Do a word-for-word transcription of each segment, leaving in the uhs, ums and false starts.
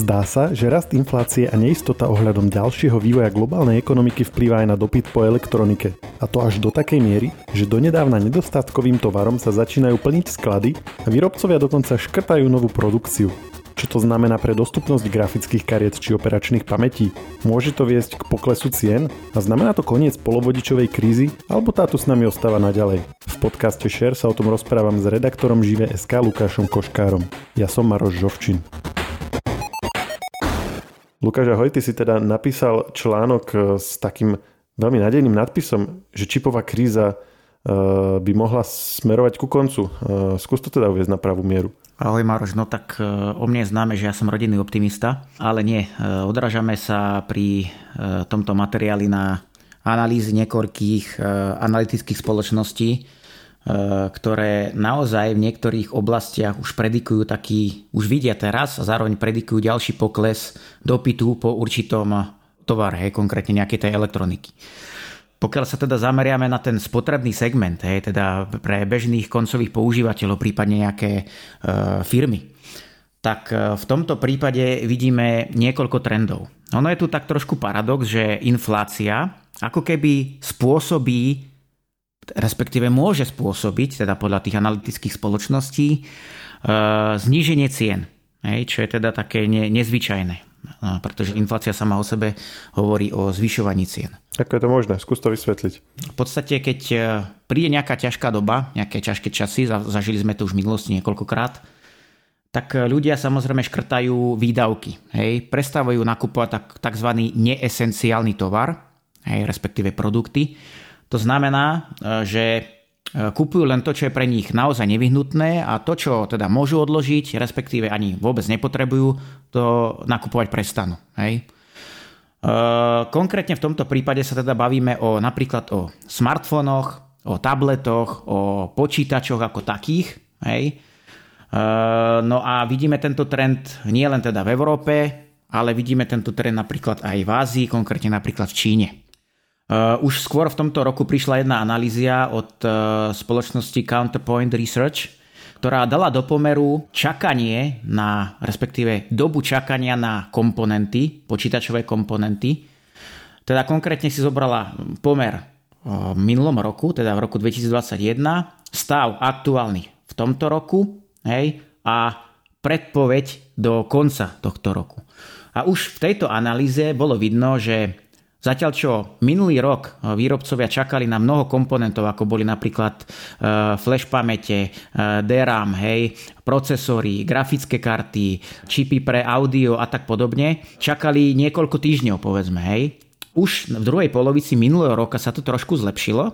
Zdá sa, že rast inflácie a neistota ohľadom ďalšieho vývoja globálnej ekonomiky vplýva aj na dopyt po elektronike. A to až do takej miery, že donedávna nedostatkovým tovarom sa začínajú plniť sklady a výrobcovia dokonca škrtajú novú produkciu. Čo to znamená pre dostupnosť grafických kariet či operačných pamätí? Môže to viesť k poklesu cien a znamená to koniec polovodičovej krízy, alebo táto s nami ostáva naďalej? V podcaste SHARE sa o tom rozprávam s redaktorom Živé.sk Lukášom Koškárom. Ja som Maroš Žovčin. Lukáš, ahoj, ty si teda napísal článok s takým veľmi nádejným nadpisom, že čipová kríza by mohla smerovať ku koncu. Skús to teda uviesť na pravú mieru. Ahoj Maroš, no tak o mne je známe, že ja som rodinný optimista, ale nie, odrážame sa pri tomto materiáli na analýzy niekoľkých analytických spoločností, ktoré naozaj v niektorých oblastiach už predikujú taký, už vidia teraz a zároveň predikujú ďalší pokles dopytu po určitom tovare, hej, konkrétne nejakej tej elektroniky. Pokiaľ sa teda zameriame na ten spotrebný segment, hej, teda pre bežných koncových používateľov, prípadne nejaké e, firmy, tak v tomto prípade vidíme niekoľko trendov. Ono je tu tak trošku paradox, že inflácia ako keby spôsobí, respektíve môže spôsobiť, teda podľa tých analytických spoločností, e, zníženie cien, hej, čo je teda také ne, nezvyčajné, no, pretože inflácia sama o sebe hovorí o zvyšovaní cien. Ako je to možné? Skús to vysvetliť. V podstate, keď príde nejaká ťažká doba, nejaké ťažké časy, zažili sme to už v minulosti niekoľkokrát, tak ľudia samozrejme škrtajú výdavky, hej, prestávajú nakupovať tzv. Neesenciálny tovar, hej, respektíve produkty. To znamená, že kupujú len to, čo je pre nich naozaj nevyhnutné a to, čo teda môžu odložiť, respektíve ani vôbec nepotrebujú, to nakupovať prestanú. Hej. Konkrétne v tomto prípade sa teda bavíme o napríklad o smartfónoch, o tabletoch, o počítačoch ako takých. Hej. No a vidíme tento trend nie len teda v Európe, ale vidíme tento trend napríklad aj v Ázii, konkrétne napríklad v Číne. Uh, už skôr v tomto roku prišla jedna analýzia od uh, spoločnosti Counterpoint Research, ktorá dala do pomeru čakanie na, respektíve dobu čakania na komponenty, počítačové komponenty. Teda konkrétne si zobrala pomer uh, minulom roku, teda v roku dvetisícdvadsaťjeden, stav aktuálny v tomto roku, hej, a predpoveď do konca tohto roku. A už v tejto analýze bolo vidno, že zatiaľ čo minulý rok výrobcovia čakali na mnoho komponentov, ako boli napríklad flash pamäte, D RAM, hej, procesory, grafické karty, čipy pre audio a tak podobne, čakali niekoľko týždňov, povedzme, hej. Už v druhej polovici minulého roka sa to trošku zlepšilo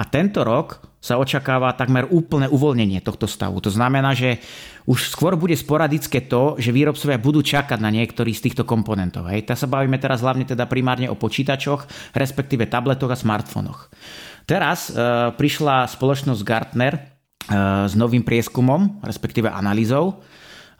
a tento rok sa očakáva takmer úplné uvoľnenie tohto stavu. To znamená, že už skôr bude sporadické to, že výrobcovia budú čakať na niektorý z týchto komponentov. Hej. Tá sa bavíme teraz hlavne teda primárne o počítačoch, respektíve tabletoch a smartfónoch. Teraz e, prišla spoločnosť Gartner e, s novým prieskumom, respektíve analýzou,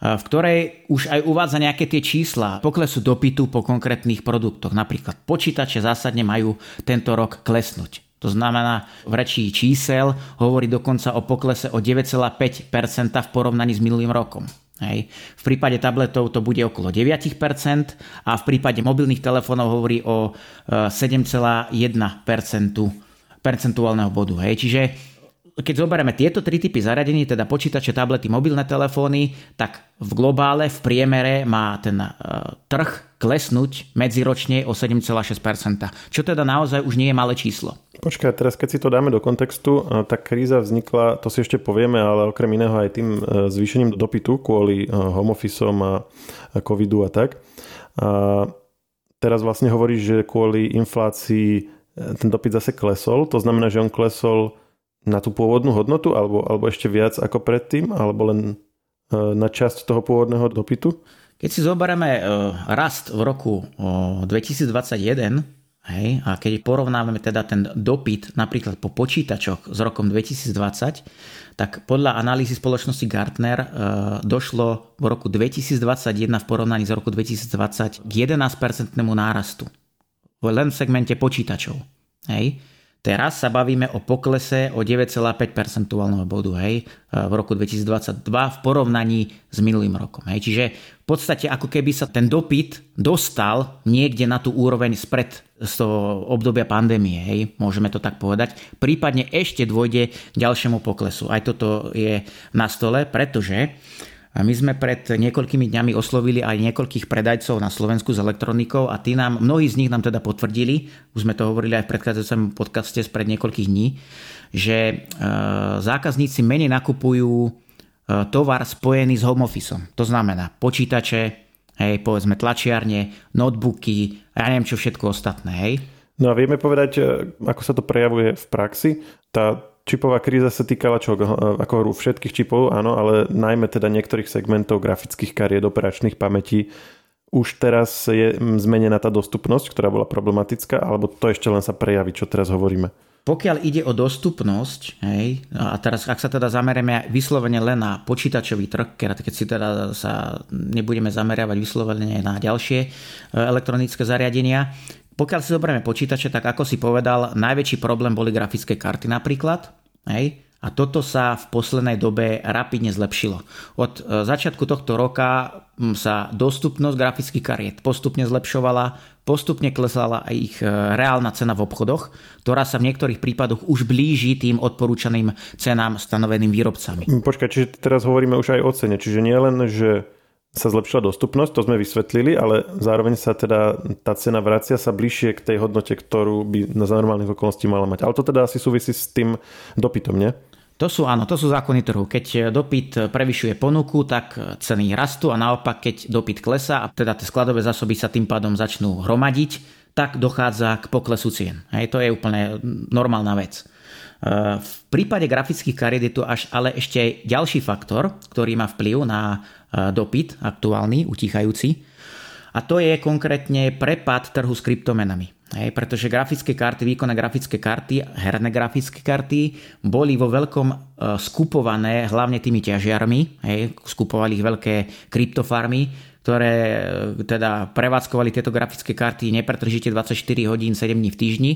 v ktorej už aj uvádza nejaké tie čísla poklesu dopytu po konkrétnych produktoch. Napríklad počítače zásadne majú tento rok klesnúť. To znamená, v rečí čísel hovorí dokonca o poklese o deväť celá päť percenta v porovnaní s minulým rokom. Hej. V prípade tabletov to bude okolo deväť percent a v prípade mobilných telefónov hovorí o sedem celá jedna percenta percentuálneho bodu. Hej. Čiže keď zoberieme tieto tri typy zariadení, teda počítače, tablety, mobilné telefóny, tak v globále, v priemere má ten uh, trh klesnúť medziročne o sedem celá šesť percenta, čo teda naozaj už nie je malé číslo. Počkaj, teraz keď si to dáme do kontextu, tá kríza vznikla, to si ešte povieme, ale okrem iného aj tým zvýšením dopytu kvôli home officeom a covidu a tak. A teraz vlastne hovoríš, že kvôli inflácii ten dopyt zase klesol, to znamená, že on klesol na tú pôvodnú hodnotu, alebo, alebo ešte viac ako predtým, alebo len na časť toho pôvodného dopytu? Keď si zoberieme rast v roku dvetisícdvadsaťjeden, hej, a keď porovnáme teda ten dopyt napríklad po počítačoch s rokom dvetisícdvadsať, tak podľa analýzy spoločnosti Gartner došlo v roku dvetisícdvadsaťjeden v porovnaní s roku dvetisícdvadsať k jedenásť percentnému nárastu. Len v segmente počítačov. Hej. Teraz sa bavíme o poklese o deväť celá päť percentného bodu, hej, v roku dvetisícdvadsaťdva v porovnaní s minulým rokom. Hej. Čiže v podstate ako keby sa ten dopyt dostal niekde na tú úroveň spred z toho obdobia pandémie, hej, môžeme to tak povedať. Prípadne ešte dôjde k ďalšiemu poklesu. Aj toto je na stole, pretože my sme pred niekoľkými dňami oslovili aj niekoľkých predajcov na Slovensku z elektronikou a tí nám, mnohí z nich nám teda potvrdili, už sme to hovorili aj v predchádzajúcom podcaste spred niekoľkých dní, že e, zákazníci menej nakupujú e, tovar spojený s home officeom. To znamená počítače, hej, povedzme tlačiarne, notebooky, ja neviem čo všetko ostatné. Hej. No a vieme povedať, ako sa to prejavuje v praxi. Tá čipová kríza sa týkala čo, ako všetkých čipov, áno, ale najmä teda niektorých segmentov grafických kariet, operačných pamätí. Už teraz je zmenená tá dostupnosť, ktorá bola problematická, alebo to ešte len sa prejaví, čo teraz hovoríme? Pokiaľ ide o dostupnosť, hej, a teraz ak sa teda zamerieme vyslovene len na počítačový trh, keď si teda sa nebudeme zameriavať vyslovene na ďalšie elektronické zariadenia, pokiaľ si zoberieme počítače, tak ako si povedal, najväčší problém boli grafické karty napríklad. Hej? A toto sa v poslednej dobe rapidne zlepšilo. Od začiatku tohto roka sa dostupnosť grafických kariet postupne zlepšovala, postupne klesala aj ich reálna cena v obchodoch, ktorá sa v niektorých prípadoch už blíži tým odporúčaným cenám stanoveným výrobcami. Počkaj, čiže teraz hovoríme už aj o cene. Čiže nie len, že sa zlepšila dostupnosť, to sme vysvetlili, ale zároveň sa teda tá cena vracia sa bližšie k tej hodnote, ktorú by na normálnych okolností mala mať. Ale to teda asi súvisí s tým dopytom, nie? To sú, áno, to sú zákony trhu. Keď dopyt prevyšuje ponuku, tak ceny rastú a naopak, keď dopyt klesá a teda tie skladové zásoby sa tým pádom začnú hromadiť, tak dochádza k poklesu cien. Hej, to je úplne normálna vec. V prípade grafických kariet je tu až ale ešte ďalší faktor, ktorý má vplyv na dopyt aktuálny, utíchajúci. A to je konkrétne prepad trhu s kryptomenami. Hej, pretože grafické karty, výkonné grafické karty, herné grafické karty boli vo veľkom skupované hlavne tými ťažiarmi. Hej, skupovali ich veľké kryptofarmy, ktoré teda prevádzkovali tieto grafické karty nepretržite dvadsaťštyri hodín sedem dní v týždni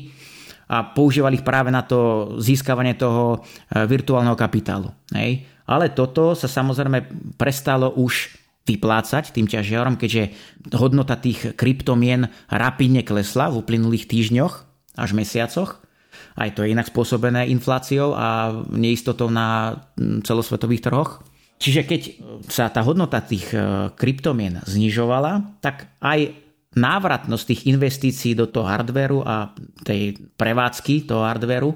a používali ich práve na to získavanie toho virtuálneho kapitálu. Hej. Ale toto sa samozrejme prestalo už vyplácať tým ťažiarom, keďže hodnota tých kryptomien rapidne klesla v uplynulých týždňoch až mesiacoch. Aj to je inak spôsobené infláciou a neistotou na celosvetových trhoch. Čiže keď sa tá hodnota tých kryptomien znižovala, tak aj návratnosť tých investícií do toho hardvéru a tej prevádzky toho hardvéru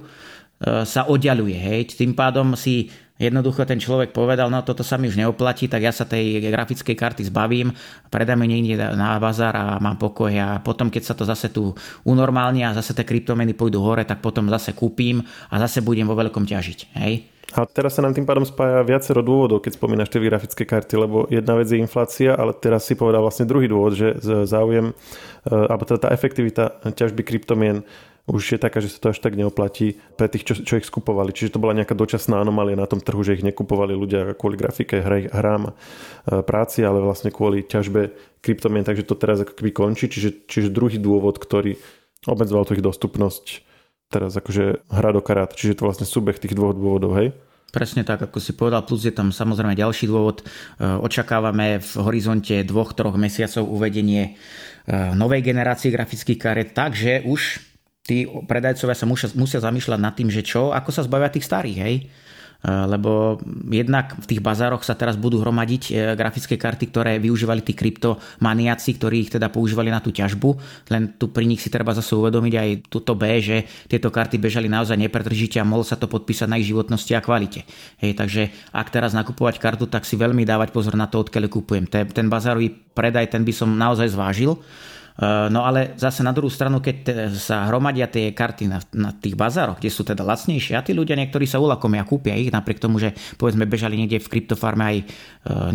sa oddialuje. Hej. Tým pádom si jednoducho ten človek povedal, no toto sa mi už neoplatí, tak ja sa tej grafickej karty zbavím, predám ju niekde na bazar a mám pokoj a potom, keď sa to zase tu unormálne a zase tie kryptomeny pôjdu hore, tak potom zase kúpim a zase budem vo veľkom ťažiť. Hej. A teraz sa nám tým pádom spája viacero dôvodov, keď spomínaš tie grafické karty, lebo jedna vec je inflácia, ale teraz si povedal vlastne druhý dôvod, že záujem, alebo teda tá efektivita ťažby kryptomien už je taká, že sa to až tak neoplatí pre tých, čo, čo ich skupovali. Čiže to bola nejaká dočasná anomália na tom trhu, že ich nekupovali ľudia kvôli grafike, hrám, práci, ale vlastne kvôli ťažbe kryptomien, takže to teraz ako keby končí. Čiže, čiže druhý dôvod, ktorý obmedzoval tú ich dostupnosť, teraz akože hra do karát. Čiže to vlastne súbeh tých dvoch dôvodov, hej? Presne tak, ako si povedal, plus je tam samozrejme ďalší dôvod. Očakávame v horizonte dvoch, troch mesiacov uvedenie novej generácie grafických kariet, takže už tí predajcovia sa musia, musia zamýšľať nad tým, že čo, ako sa zbavia tých starých, hej? Lebo jednak v tých bazároch sa teraz budú hromadiť grafické karty, ktoré využívali tí kryptomaniaci, ktorí ich teda používali na tú ťažbu, len tu pri nich si treba zase uvedomiť aj toto B, že tieto karty bežali naozaj nepretržite a mohlo sa to podpísať na ich životnosti a kvalite. Hej, takže ak teraz nakupovať kartu, tak si veľmi dávať pozor na to, odkiaľ kupujem. Ten, ten bazárový predaj, ten by som naozaj zvážil. No ale zase na druhú stranu, keď sa hromadia tie karty na, na tých bazároch, kde sú teda lacnejšie a tí ľudia niektorí sa uľakomia a kúpia ich, napriek tomu, že povedzme bežali niekde v kryptofarme aj e,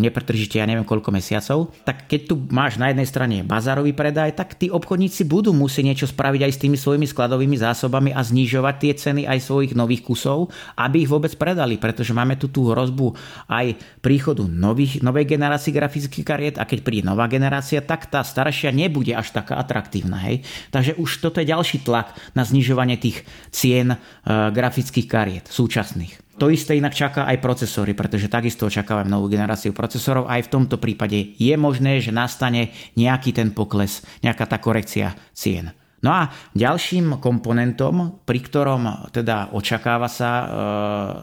nepretržite, ja neviem koľko mesiacov, tak keď tu máš na jednej strane bazárový predaj, tak tí obchodníci budú musieť niečo spraviť aj s tými svojimi skladovými zásobami a znižovať tie ceny aj svojich nových kusov, aby ich vôbec predali, pretože máme tu tú hrozbu aj príchodu nových, novej generácie grafických kariet a keď príde nová generácia, tak tá staršia nebude až až taká atraktívna. Hej. Takže už toto je ďalší tlak na znižovanie tých cien e, grafických kariet súčasných. To isté inak čaká aj procesory, pretože takisto očakávame novú generáciu procesorov. Aj v tomto prípade je možné, že nastane nejaký ten pokles, nejaká tá korekcia cien. No a ďalším komponentom, pri ktorom teda očakáva sa e,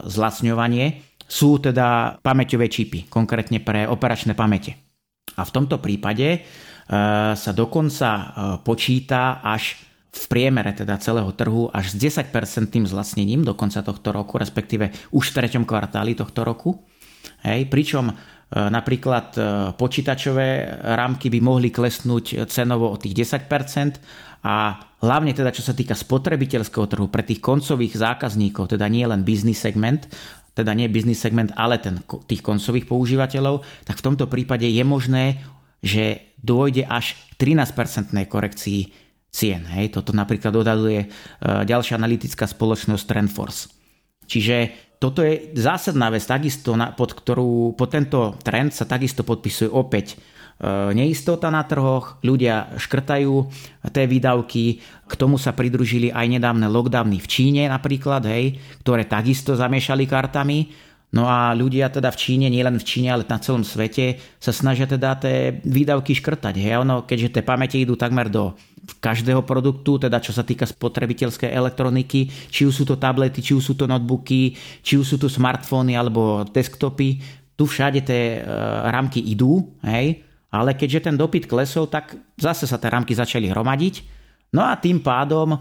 zlacňovanie, sú teda pamäťové čipy, konkrétne pre operačné pamäte. A v tomto prípade e, sa dokonca e, počíta až v priemere teda celého trhu až s desať percent zlacnením do konca tohto roku, respektíve už v treťom kvartáli tohto roku. Hej, pričom e, napríklad e, počítačové rámky by mohli klesnúť cenovo o tých desať percent a hlavne teda čo sa týka spotrebiteľského trhu pre tých koncových zákazníkov, teda nie len business segment, teda nie business segment, ale ten, tých koncových používateľov, tak v tomto prípade je možné, že dôjde až trinásť percent korekcii cien. Hej. Toto napríklad odhaduje ďalšia analytická spoločnosť Trendforce. Čiže toto je zásadná vec, takisto pod, ktorú, pod tento trend sa takisto podpisuje opäť neistota na trhoch, ľudia škrtajú tie výdavky, k tomu sa pridružili aj nedávne lockdowny v Číne napríklad, hej, ktoré takisto zamiešali kartami. No a ľudia teda v Číne, nielen v Číne, ale na celom svete sa snažia teda tie výdavky škrtať. Hej. Ono, keďže tie pamäte idú takmer do každého produktu, teda čo sa týka spotrebiteľskej elektroniky, či už sú to tablety, či už sú to notebooky, či už sú to smartfóny alebo desktopy, tu všade tie e, rámky idú, hej. Ale keďže ten dopyt klesol, tak zase sa tie rámky začali hromadiť. No a tým pádom e,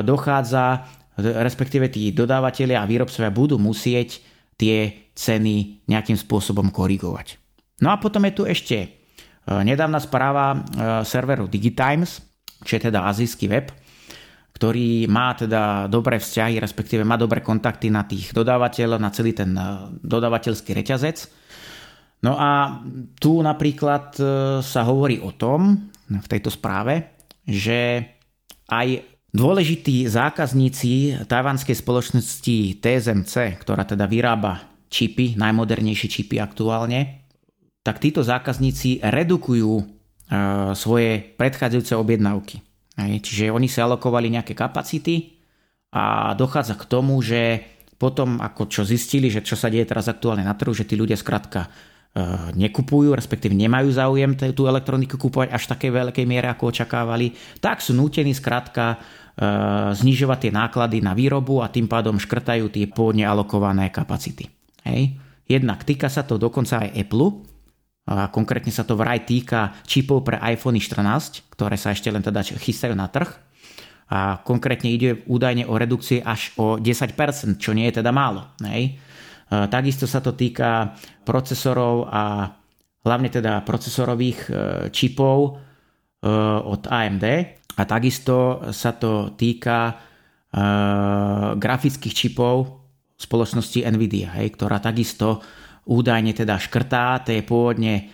dochádza, respektíve tí dodávateľia a výrobcovia budú musieť tie ceny nejakým spôsobom korigovať. No a potom je tu ešte e, nedávna správa e, serveru Digitimes, čo je teda azijský web, ktorý má teda dobré vzťahy, respektíve má dobré kontakty na tých dodávateľov, na celý ten e, dodávateľský reťazec. No a tu napríklad sa hovorí o tom, v tejto správe, že aj dôležití zákazníci tajvanskej spoločnosti té es em cé, ktorá teda vyrába čipy, najmodernejšie čipy aktuálne, tak títo zákazníci redukujú svoje predchádzajúce objednávky. Čiže oni si alokovali nejaké kapacity a dochádza k tomu, že potom, ako čo zistili, že čo sa deje teraz aktuálne na trhu, že tí ľudia skrátka nekupujú, respektíve nemajú záujem tú elektroniku kúpovať až v takej veľkej miere, ako očakávali, tak sú nútení skrátka znižovať tie náklady na výrobu a tým pádom škrtajú tie pôvodne alokované kapacity. Hej. Jednak týka sa to dokonca aj Apple, a konkrétne sa to vraj týka čipov pre iPhone štrnásť, ktoré sa ešte len teda chystajú na trh a konkrétne ide údajne o redukcie až o desať percent, čo nie je teda málo. Hej. Takisto sa to týka procesorov a hlavne teda procesorových čipov od á em dé a takisto sa to týka grafických čipov spoločnosti NVIDIA, hej, ktorá takisto údajne teda škrtá tie pôvodne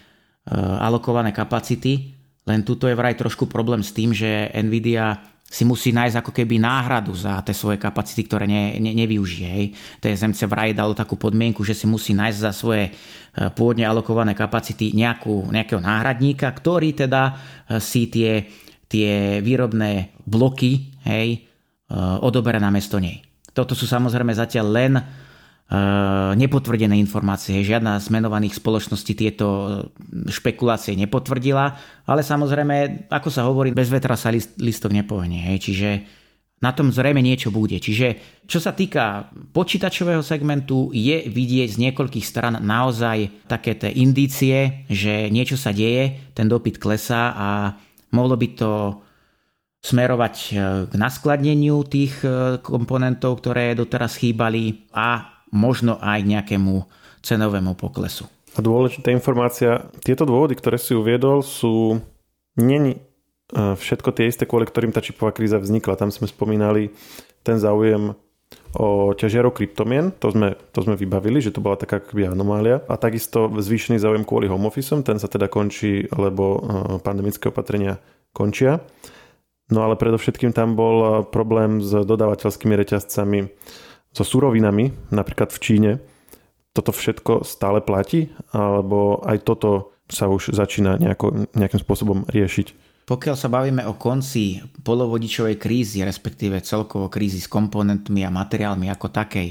alokované kapacity, len tuto je vraj trošku problém s tým, že NVIDIA si musí nájsť ako keby náhradu za tie svoje kapacity, ktoré ne, ne, nevyužije. Hej. té es em cé vraj dalo takú podmienku, že si musí nájsť za svoje pôvodne alokované kapacity nejakú, nejakého náhradníka, ktorý teda si tie, tie výrobné bloky, hej, odoberá namiesto nej. Toto sú samozrejme zatiaľ len e, nepotvrdené informácie. Žiadna z menovaných spoločností tieto špekulácie nepotvrdila, ale samozrejme, ako sa hovorí, bez vetra sa list, listok nepohne. Hej. Čiže na tom zrejme niečo bude. Čiže čo sa týka počítačového segmentu, je vidieť z niekoľkých stran naozaj také tie indície, že niečo sa deje, ten dopyt klesá a mohlo by to smerovať k naskladneniu tých komponentov, ktoré doteraz chýbali a možno aj nejakému cenovému poklesu. A dôležitá informácia, tieto dôvody, ktoré si uviedol, sú neni všetko tie isté, kvôli ktorým tá čipová kríza vznikla. Tam sme spomínali ten záujem o ťažiarov kryptomien, to sme, to sme vybavili, že to bola taká akoby anomália. A takisto zvýšený záujem kvôli home officeom, ten sa teda končí, lebo pandemické opatrenia končia. No ale predovšetkým tam bol problém s dodávateľskými reťazcami, so surovinami, napríklad v Číne. Toto všetko stále platí, alebo aj toto sa už začína nejako, nejakým spôsobom riešiť? Pokiaľ sa bavíme o konci polovodičovej krízy, respektíve celkovo krízy s komponentmi a materiálmi ako takej,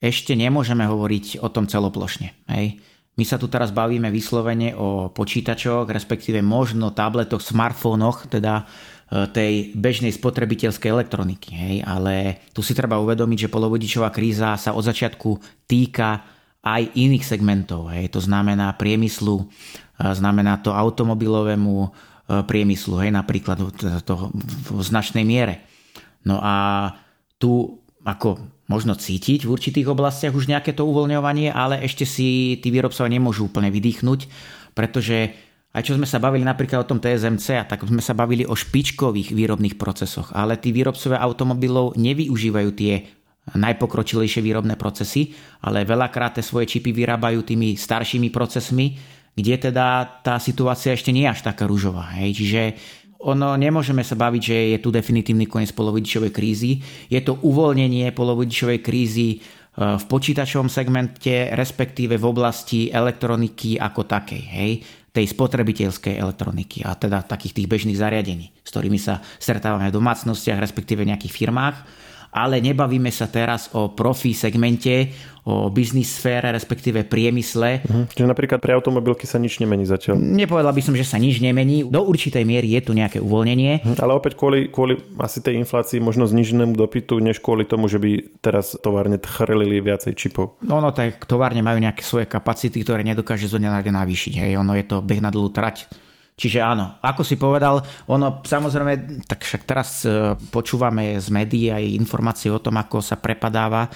ešte nemôžeme hovoriť o tom celoplošne. Hej? My sa tu teraz bavíme vyslovene o počítačoch, respektíve možno tabletoch, smartfónoch, teda tej bežnej spotrebiteľskej elektroniky. Hej? Ale tu si treba uvedomiť, že polovodičová kríza sa od začiatku týka aj iných segmentov. Hej? To znamená priemyslu, znamená to automobilovému priemyslu, hej, napríklad to v značnej miere. No a tu ako možno cítiť v určitých oblastiach už nejaké to uvoľňovanie, ale ešte si tí výrobcovia nemôžu úplne vydýchnuť, pretože aj čo sme sa bavili napríklad o tom T S M C, tak sme sa bavili o špičkových výrobných procesoch, ale tí výrobcovia automobilov nevyužívajú tie najpokročilejšie výrobné procesy, ale veľakrát tie svoje čipy vyrábajú tými staršími procesmi, kde teda tá situácia ešte nie je až taká ružová. Hej. Čiže ono, nemôžeme sa baviť, že je tu definitívny koniec polovodičovej krízy. Je to uvoľnenie polovodičovej krízy v počítačovom segmente, respektíve v oblasti elektroniky ako takej, hej, tej spotrebiteľskej elektroniky a teda takých tých bežných zariadení, s ktorými sa stretávame v domácnostiach, respektíve v nejakých firmách. Ale nebavíme sa teraz o profi segmente, o biznis sfére, respektíve priemysle. Mhm. Čiže napríklad pre automobilky sa nič nemení zatiaľ. Nepovedal by som, že sa nič nemení. Do určitej miery je tu nejaké uvoľnenie. Mhm. Ale opäť kvôli, kvôli asi tej inflácii, možno zníženému dopytu, než kvôli tomu, že by teraz továrne chrlili viacej čipov. No, no tak továrne majú nejaké svoje kapacity, ktoré nedokáže zo dňa na deň navýšiť. Hej. Ono je to beh na dlhú trať. Čiže áno, ako si povedal, ono samozrejme, tak však teraz počúvame z médií aj informácie o tom, ako sa prepadáva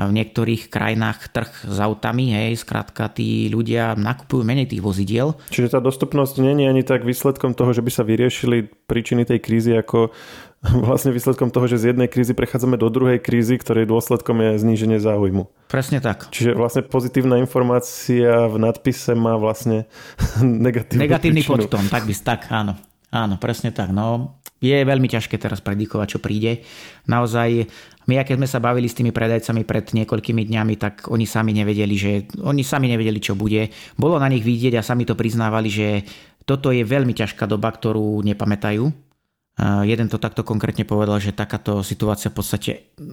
v niektorých krajinách trh s autami, hej, skrátka tí ľudia nakupujú menej tých vozidiel. Čiže tá dostupnosť nie je ani tak výsledkom toho, že by sa vyriešili príčiny tej krízy, ako vlastne výsledkom toho, že z jednej krízy prechádzame do druhej krízy, ktorej dôsledkom je zníženie záujmu. Presne tak. Čiže vlastne pozitívna informácia v nadpise má vlastne negatívnu negatívny príčinu. Podtón, tak by tak, áno. Áno, presne tak. No, je veľmi ťažké teraz predikovať, čo príde. Naozaj, my, keď sme sa bavili s tými predajcami pred niekoľkými dňami, tak oni sami nevedeli, že oni sami nevedeli, čo bude. Bolo na nich vidieť a sami to priznávali, že toto je veľmi ťažká doba, ktorú nepamätajú. Uh, jeden to takto konkrétne povedal, že takáto situácia v podstate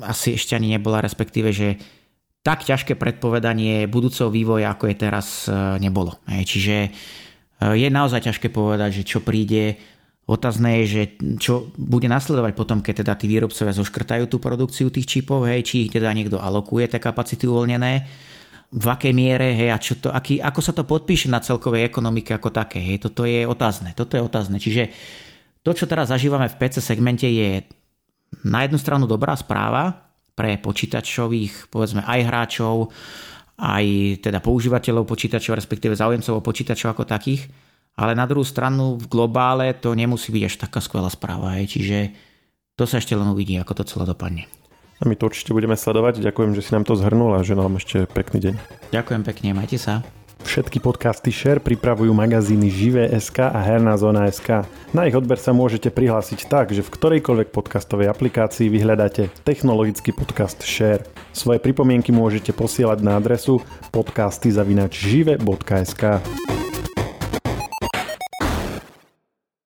asi ešte ani nebola, respektíve, že tak ťažké predpovedanie budúceho vývoja, ako je teraz, uh, nebolo. Hej, čiže uh, je naozaj ťažké povedať, že čo príde. Otázne je, že čo bude nasledovať potom, keď teda tí výrobcovia zoškrtajú tú produkciu tých čipov, hej, či ich teda niekto alokuje, tie kapacity uvoľnené, v akej miere, hej, a čo to, aký, ako sa to podpíše na celkovej ekonomike ako také. Hej, toto je otázne. Toto je otázne. Čiže to, čo teraz zažívame v pé cé segmente, je na jednu stranu dobrá správa pre počítačových, povedzme aj hráčov, aj teda používateľov počítačov, respektíve záujemcov o počítačov ako takých, ale na druhú stranu v globále to nemusí byť až taká skvelá správa, hej. Čiže to sa ešte len uvidí, ako to celé dopadne. A my to určite budeme sledovať. Ďakujem, že si nám to zhrnul a želám ešte pekný deň. Ďakujem pekne, majte sa. Všetky podcasty Share pripravujú magazíny Živé.sk a Herná zona.sk. Na ich odber sa môžete prihlásiť tak, že v ktorejkoľvek podcastovej aplikácii vyhľadáte technologický podcast Share. Svoje pripomienky môžete posielať na adresu podcasty zavináč žive bodka es ká.